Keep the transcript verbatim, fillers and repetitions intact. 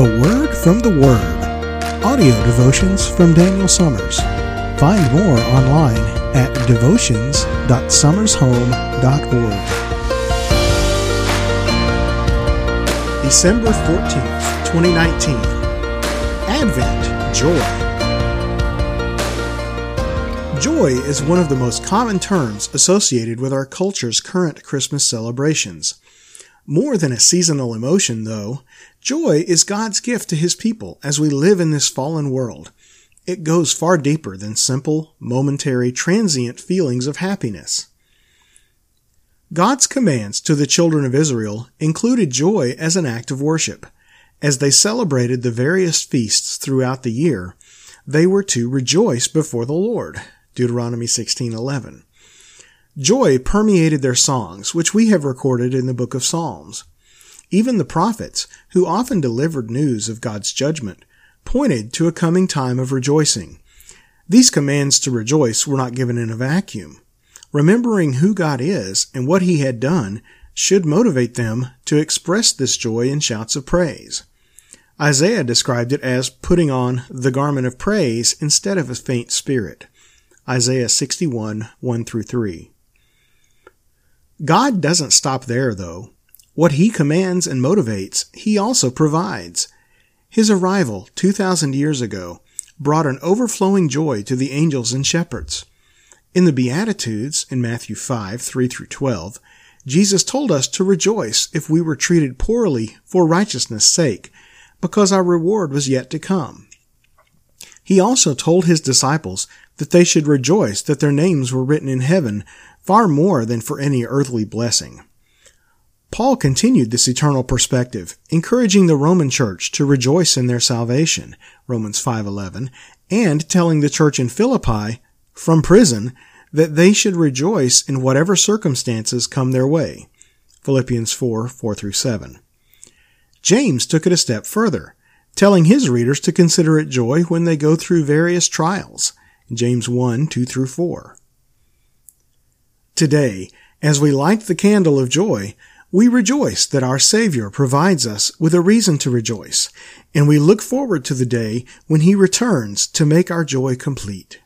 A Word from the Word. Audio devotions from Daniel Summers. Find more online at devotions dot summers home dot org. December fourteenth, twenty nineteen. Advent Joy. Joy is one of the most common terms associated with our culture's current Christmas celebrations. More than a seasonal emotion, though, joy is God's gift to His people as we live in this fallen world. It goes far deeper than simple, momentary, transient feelings of happiness. God's commands to the children of Israel included joy as an act of worship. As they celebrated the various feasts throughout the year, they were to rejoice before the Lord. Deuteronomy sixteen eleven. Joy permeated their songs, which we have recorded in the book of Psalms. Even the prophets, who often delivered news of God's judgment, pointed to a coming time of rejoicing. These commands to rejoice were not given in a vacuum. Remembering who God is and what He had done should motivate them to express this joy in shouts of praise. Isaiah described it as putting on the garment of praise instead of a faint spirit. Isaiah sixty-one, one through three. God doesn't stop there, though. What He commands and motivates, He also provides. His arrival two thousand years ago brought an overflowing joy to the angels and shepherds. In the Beatitudes, in Matthew five, three through twelve, Jesus told us to rejoice if we were treated poorly for righteousness' sake, because our reward was yet to come. He also told His disciples that they should rejoice that their names were written in heaven far more than for any earthly blessing. Paul continued this eternal perspective, encouraging the Roman church to rejoice in their salvation, Romans five eleven, and telling the church in Philippi, from prison, that they should rejoice in whatever circumstances come their way, Philippians four, four through seven. James took it a step further, telling his readers to consider it joy when they go through various trials, James one, two through four. Today, as we light the candle of joy, we rejoice that our Savior provides us with a reason to rejoice, and we look forward to the day when He returns to make our joy complete.